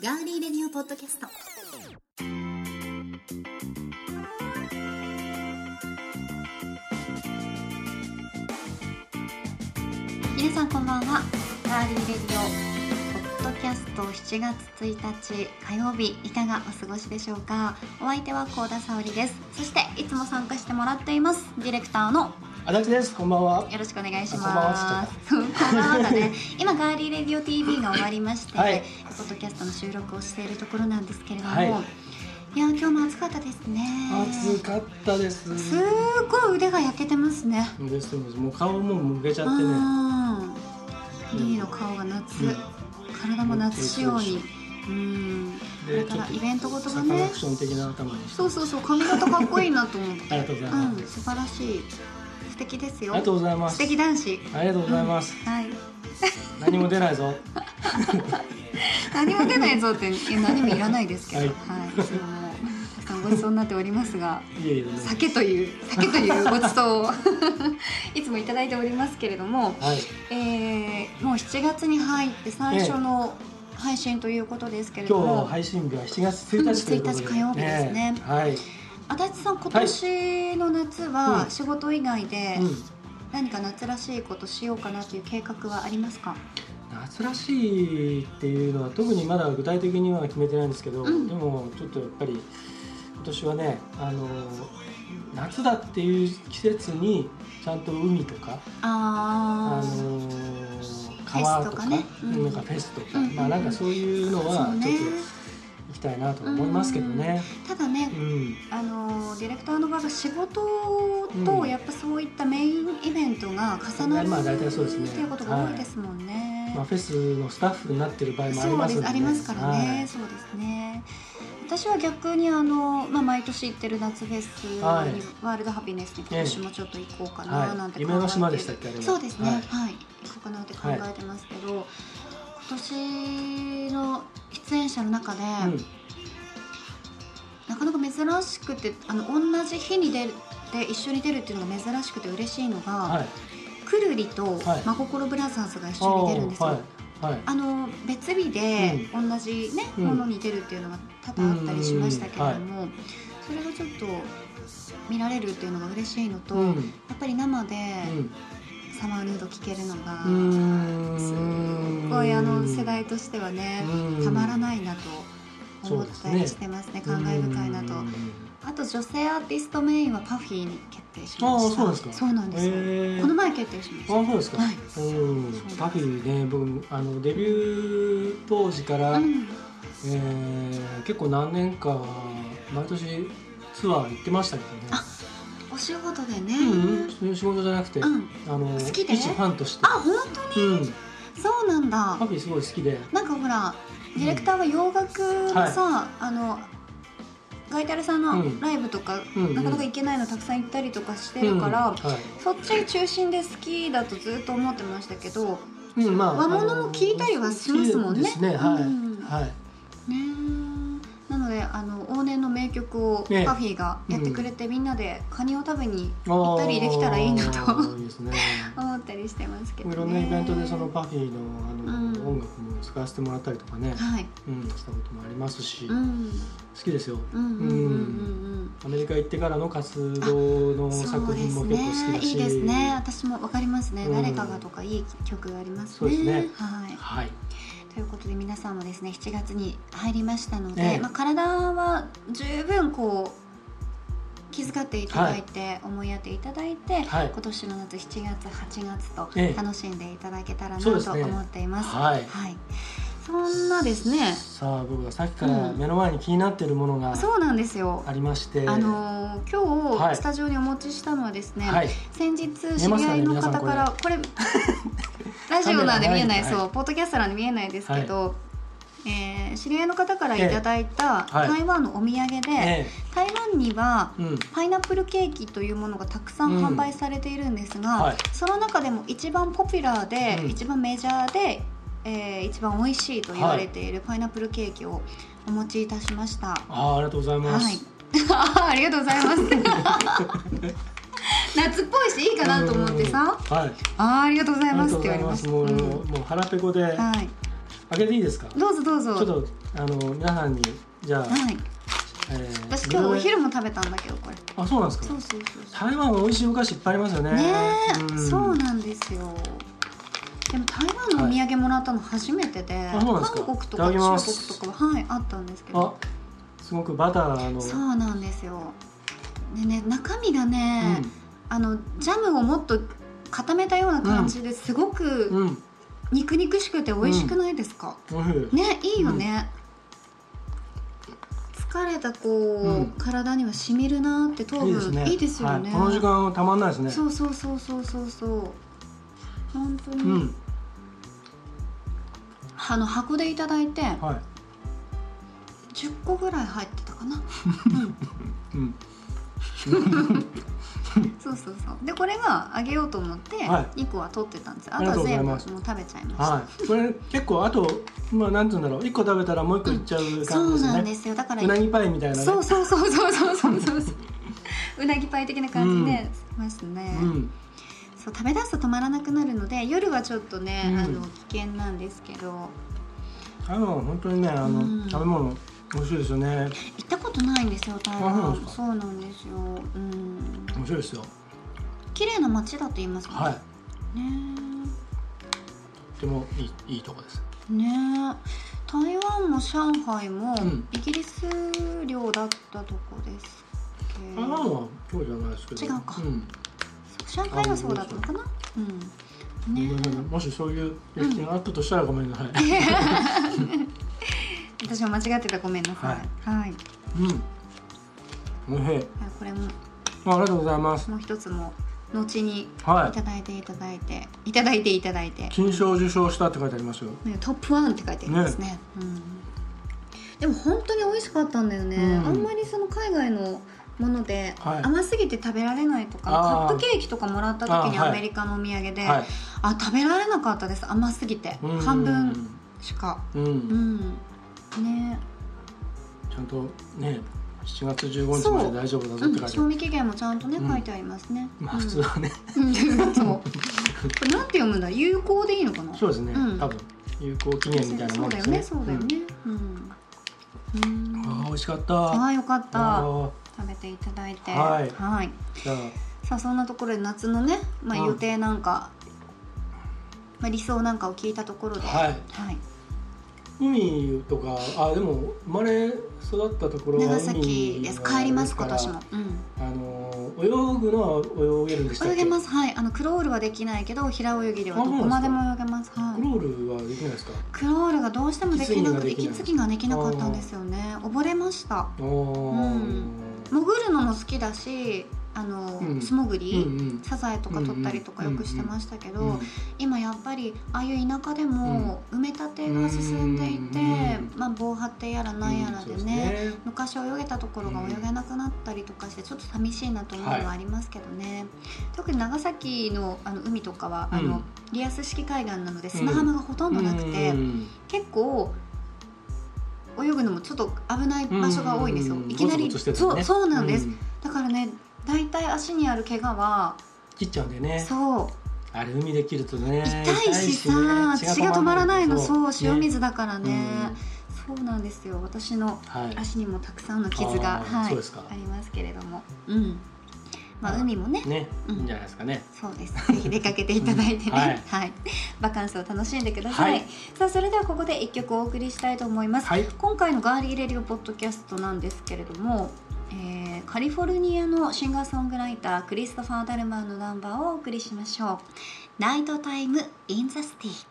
ガーリーレディオポッドキャスト。皆さんこんばんは。ガーリーレディオポッドキャスト7月1日火曜日、いかがお過ごしでしょうか。お相手は高田沙織です。そしていつも参加してもらっていますディレクターの足立です。こんばんは。よろしくお願いします。こんばんはだね。今ガーリーレディオ TV が終わりまして、はい、ポッドキャストの収録をしているところなんですけれども、はい、いや今日も暑かったですね。暑かったです。すごい腕が焼けてますね。ですです。もう顔もむけちゃってね。リーの顔が夏、体も夏仕様に、だからイベントごとがね、サカナクション的な頭にして、そう髪型かっこいいなと思ってありがとうございます、素晴らしい、素敵ですよ。ありがとうございます。素敵男子。ありがとうございます。はい。何も出ないぞ。何も出ないぞって何もいらないですけど、はい。はい、たくさんごちそうになっておりますが、いや酒というごちそうをいつもいただいておりますけれども、はい、もう7月に入って最初の配信ということですけれども、今日配信日は7月1日ということで、1日火曜日ですね。はい。足立さん、今年の夏は仕事以外で何か夏らしいことしようかなという計画はありますか？夏らしいっていうのは特にまだ具体的には決めてないんですけど、でもちょっとやっぱり今年はね、夏だっていう季節にちゃんと海とか川とかフェスとか、まあなんかそういうのはちょっと行きたいなと思いますけどね。ただね、ディレクターの場合は仕事とやっぱそういったメインイベントが重なる、まあ大体そうですね、っていうことが多いですもんね、はい。まあ、フェスのスタッフになってる場合もありますので、そうです、ありますからね、はい、そうですね。私は逆に毎年行ってる夏フェスに、はい、ワールドハピネスに今年もちょっと行こうかななんて考えて、はい、夢の島でしたっけあれは。そうですね、はい、はい、行こうかなって考えてますけど、はい、今年の出演者の中で、なかなか珍しくて、同じ日に出るで一緒に出るっていうのが珍しくて嬉しいのが、はい、くるりとまこころブラザーズが一緒に出るんですよ、はいはい、別日で同じ、ね、ものに出るっていうのが多々あったりしましたけれども、はい、それがちょっと見られるっていうのが嬉しいのと、やっぱり生で、サマーヌード聴けるのがすごい世代としてはね、たまらないなと思ったりしてますね。感慨深いなと。あと女性アーティストメインはPuffyに決定しました。あ、そうですか。そうなんですよ、この前決定しました。あ、そうですか、はい、Puffyね、僕デビュー当時から、結構何年か毎年ツアー行ってましたけどね。あ、お仕事でね、そういう仕事じゃなくて、好きで一ファンとして。あ、本当に、そうなんだ。パフィすごい好きで、なんかほらディレクターは洋楽のさ、ガイタレさんのライブとか、なかなか行けないのたくさん行ったりとかしてるから、そっち中心で好きだとずっと思ってましたけど、和物も聞いたりはしますもんね。ですね、はい、はいね。往年の名曲をパフィーがやってくれて、みんなでカニを食べに行ったりできたらいいなと思ったりしてますけどね。いろんなイベントでそのパフィーの、音楽も使わせてもらったりとかね、はい、したこともありますし、好きですよ。アメリカ行ってからの活動の作品も結構好きだし、いいですね。私も分かりますね、誰かがとかいい曲がありますね。そうですね、はい、はい。ということで皆さんもですね、7月に入りましたので、体は十分こう気遣っていただいて、思い当ていただいて、今年の夏7月8月と楽しんでいただけたらなと思っています。はい、はい、そんなですね。さあ、僕がさっきから目の前に気になっているものが、そうなんですよ、ありまして、今日スタジオにお持ちしたのはですね、はい、先日知り合いの方から、ね、これラジオなんで見えない、そう、ポッドキャストなんで見えないですけど、知り合いの方からいただいた台湾のお土産で、台湾にはパイナップルケーキというものがたくさん販売されているんですが、その中でも一番ポピュラーで、一番メジャーで、一番美味しいと言われているパイナップルケーキをお持ちいたしました。ありがとうございます、はい、ありがとうございます夏っぽいしいいかなと思ってさ、ありがとうございますって言われました。もう腹ペコで、開けていいですか。どうぞどうぞ。ちょっと皆さんにじゃあ、はい、私今日お昼も食べたんだけどこれ。あ、そうなんですか。そうそうそう。台湾は美味しいお菓子いっぱいありますよね。ねえ、うん、そうなんですよ。でも台湾のお土産もらったの初めてで、はい、韓国とか中国とかは、はい、あったんですけど、あ、すごくバターの、そうなんですよ。でね、中身がね、うん、ジャムをもっと固めたような感じですごく肉肉しくて美味しくないですか、うんうん、ね、いいよね、うん、疲れたこう、うん、体には染みるなって糖分いいですね、いいですよね、はい、この時間はたまんないですね。そうそうそうそうそうそう本当に、うん、箱でいただいて、はい、10個ぐらい入ってたかな、うんそうそうそう。でこれはあげようと思って2個は取ってたんです、はい、あとは全部もう食べちゃいました、はい、これ結構あと、まあ、なんて言うんだろう、1個食べたらもう1個いっちゃう感じですね、うん、そうなんですよ。だからうなぎパイみたいなね、そうそうそうそうそうそうそううなぎパイ的な感じでしましたね、うん、そう、食べ出すと止まらなくなるので夜はちょっとね、うん、危険なんですけど、本当にねうん、食べ物面白いですよね。行ったことないんですよ台湾。そうなんですよ、うん、面白いですよ。綺麗な街だと言いますかね、はい、ね、とてもいいとこですね。台湾も上海もイギリス領だったとこですけど、台湾はそうじゃないですけど、違うか、うん、上海はそうだったのかな、うん、ね、もしそういう歴史があったとしたらごめんなさい、うん私も間違ってた、ごめんなさい。はい。はい、うん。おいしい。これも。ありがとうございます。もう一つも後にいただいていただいて、はい、いただいていただいて。金賞受賞したって書いてありますよ。トップ1って書いてありますね。ね、うん、でも本当に美味しかったんだよね。うん、あんまりその海外のもので、はい、甘すぎて食べられないとか、カップケーキとかもらった時にアメリカのお土産で、はい、あ、食べられなかったです。甘すぎて、うん、半分しか。うん。うんね、ちゃんとね7月15日まで大丈夫だぞって書いてある、うん、賞味期限もちゃんとね、うん、書いてありますね。まあ普通はね、うん、そうこれなんて読むんだ、有効でいいのかな。そうですね、うん、多分有効期限みたいなものですね。そうだよね、そうだよね、うん、うん、ああ美味しかった。あ、よかった、食べていただいて、はい、はい、じゃあさあそんなところで夏のね、まあ、予定なんか、まあ、理想なんかを聞いたところで、はい、はい、海とか、あ、でも生まれ育ったところは海ですから、長崎です。帰ります今年も、うん、泳ぐのは泳げるんでしたっけ。泳げます、はい、クロールはできないけど平泳ぎではどこまでも泳げます。はい、クロールはできないですか。クロールがどうしてもできなくて息継ぎができなかったんですよね。溺れました。うん、潜るのも好きだしうん、素潜り、うんうん、サザエとか取ったりとかよくしてましたけど、うんうん、今やっぱりああいう田舎でも埋め立てが進んでいて、うんうん、まあ、防波堤やらなんやらでね、うん、そうですね、昔泳げたところが泳げなくなったりとかしてちょっと寂しいなと思うのはありますけどね、はい、特に長崎の、海とかはリアス式海岸なので砂浜がほとんどなくて、うん、結構泳ぐのもちょっと危ない場所が多いんですよ、うんうん、いきなり、ね、そうなんです、うん、だからねだいたい足にある怪我は切っちゃうんだよね。そうあれ海で切るとね痛いしさ、ね、血が止まらないの。そう、塩水だからね、うん、そうなんですよ。私の足にもたくさんの傷が、はい、ありますけれども、うん、まあ、海もね、ね、うん、いいんじゃないですかね。そうです、ぜひ出かけていただいてね、うん、はいはい、バカンスを楽しんでください、はい、さあそれではここで1曲お送りしたいと思います、はい、今回のガーリーレディオポッドキャストなんですけれども、カリフォルニアのシンガーソングライタークリストファー・ダルマンのナンバーをお送りしましょう。ナイトタイム・イン・ザ・シティ。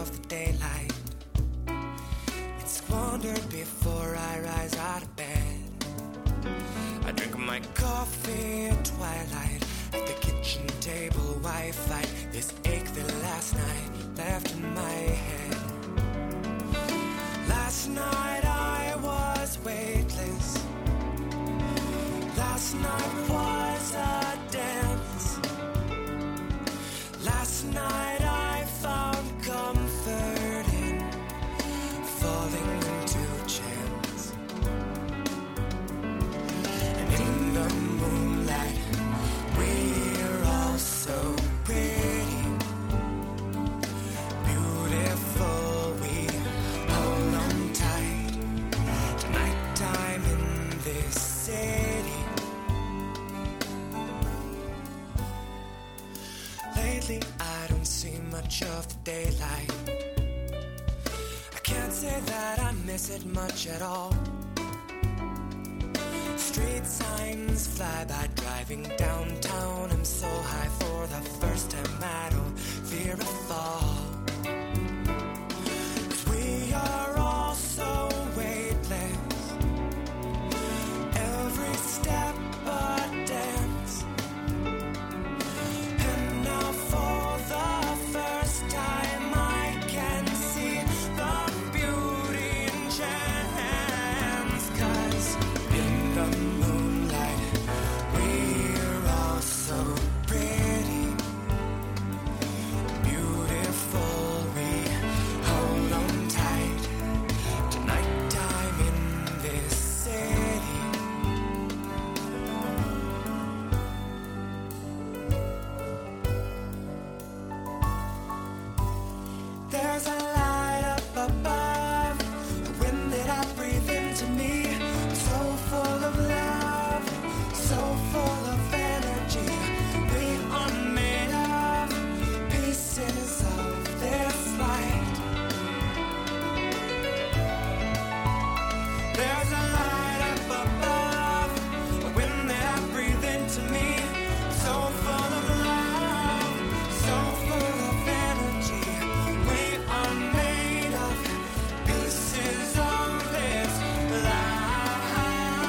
Of the daylight, it's squandered before I rise out of bed. I drink my coffee at twilight at the kitchen table. Why fight this ache that last night left in my head? Last night I was weightless. Last night was a Lately I don't see much of the daylight. I can't say that I miss it much at all. Street signs fly by driving downtown. I'm so high for the first time I don't fear a fall. 'Cause we are all so weightless. Every step a dance. And now for the first time I can see the beauty in chance. 'Cause in the moonlight we're all so pretty. Beautiful, we hold on tight. Tonight time in this city. There's a light up above, the wind that I breathe into me. I'm so full of love, so full of energy. We are made of pieces of this light. There's a light up above, the wind that I breathe into me. So full of love, so full of energy. We are made of pieces of this light, light,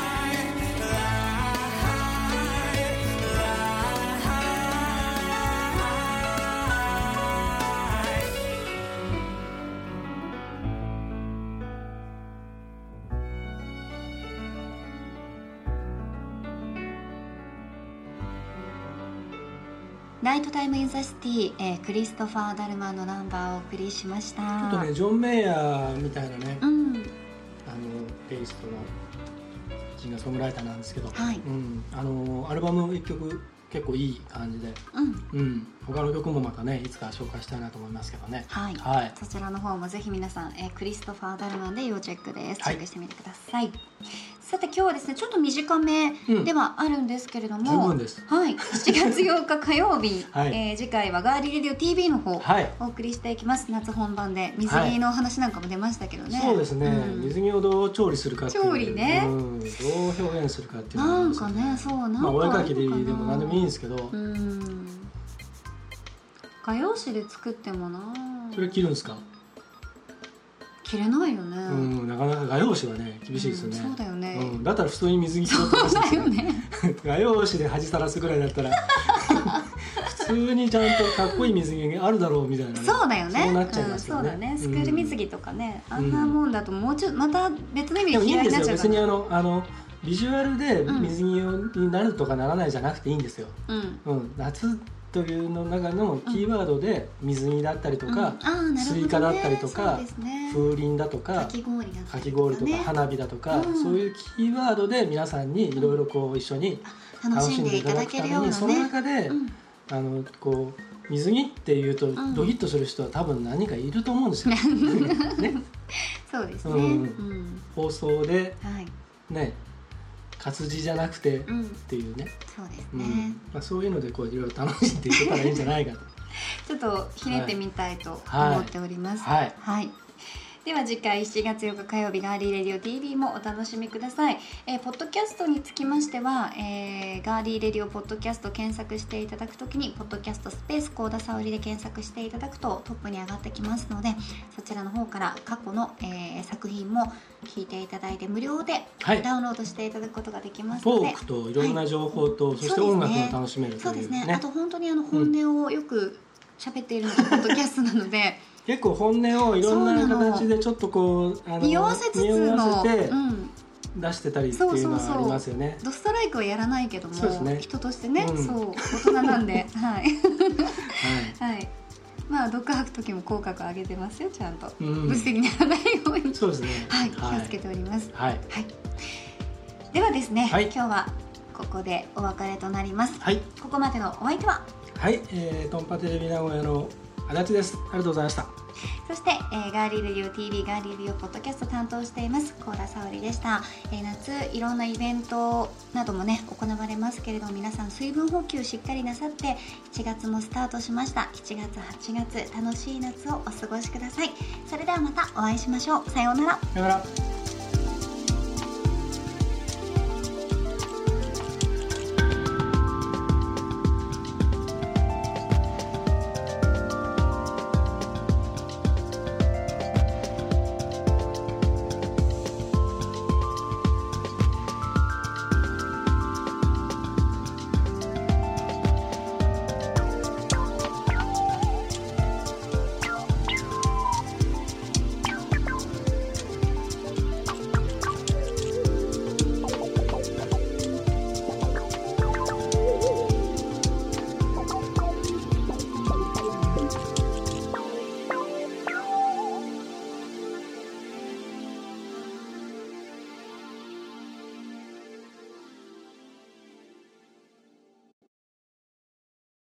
light.ナイトタイムインザシティ、クリストファー・ダルマンのナンバーをお送りしました。ちょっとね、ジョン・メイヤーみたいなね、うん、テイストのシンガーソングライターなんですけど、はいうん、アルバム1曲結構いい感じで、うんうん、他の曲もまたねいつか紹介したいなと思いますけどね、はいはい、そちらの方もぜひ皆さん、クリストファー・ダルマンで要チェックです、はい、チェックしてみてください。さて今日はですねちょっと短めではあるんですけれども、うんはい、7月8日火曜日、はい次回はガーリーレディオ TV の方、はい、お送りしていきます。夏本番で水着の話なんかも出ましたけどね、はい、そうですね、うん、水着をどう調理するかっていう調理ね、うん、どう表現するかっていうのなんかねそうなんか、まあ、お絵かきでも何でもいいんですけどうん画用紙で作ってもなそれ着るんですか着れないよね、うん、なかなか画用紙はね厳しいですよね、うん、そうだよね、うん、だったら普通に水着着ようとしてますよね画用紙で恥さらすぐらいだったら普通にちゃんとかっこいい水着があるだろうみたいな、ね、そうだよねそうなっちゃいますよね、うん、そうだねスクール水着とかね、うん、あんなもんだともうちょっとまた別の意味で嫌いになっちゃうから、ね、でもいいんですよ別にビジュアルで水着になるとかならないじゃなくていいんですよ、うんうん、夏というの中のキーワードで水着だったりとか、うんね、スイカだったりとか、ね、風鈴だとかかき氷とか花火だとか、うん、そういうキーワードで皆さんにいろいろこう一緒に楽しんでいただくために、うん、その中で、うん、こう水着っていうとドキッとする人は多分何かいると思うんですよ、うんね、そうですね、うんうん、放送で、はい、ね活字じゃなくて、うん、っていうね。そうですね。うんまあ、そういうのでこういろいろ楽しんでいけたらいいんじゃないかと。ちょっとひねってみたいと思っております。はい。はいはい、では次回7月4日火曜日ガーリーレディオ TV もお楽しみください。ポッドキャストにつきましては、ガーリーレディオポッドキャスト検索していただくときにポッドキャストスペース香田沙織で検索していただくとトップに上がってきますので、そちらの方から過去の、作品も聞いていただいて無料でダウンロードしていただくことができますので、はい、トークといろんな情報と、はい、そして音楽も楽しめるというね。そうですね。あと本当に本音をよく喋っているのがポッドキャストなので結構本音をいろんな形でちょっとこう匂わせつつの出してたりっていうのはありますよね。そうそうそうドストライクはやらないけども、ね、人としてね、うん、そう大人なんではい、はいはいまあ、毒吐く時も口角上げてますよちゃんと、うん、物質にならないようにそうですね、はい、気をつけております、はいはい、ではですね、はい、今日はここでお別れとなります、はい、ここまでのお相手ははい、トンパテレビ名古屋の足立です。ありがとうございました。そして、ガーリーレディオ TV ガーリーレディオポッドキャスト担当しています高田沙織でした。夏いろんなイベントなどもね行われますけれども、皆さん水分補給しっかりなさって、7月もスタートしました。7月8月楽しい夏をお過ごしください。それではまたお会いしましょう。さようなら。さようなら。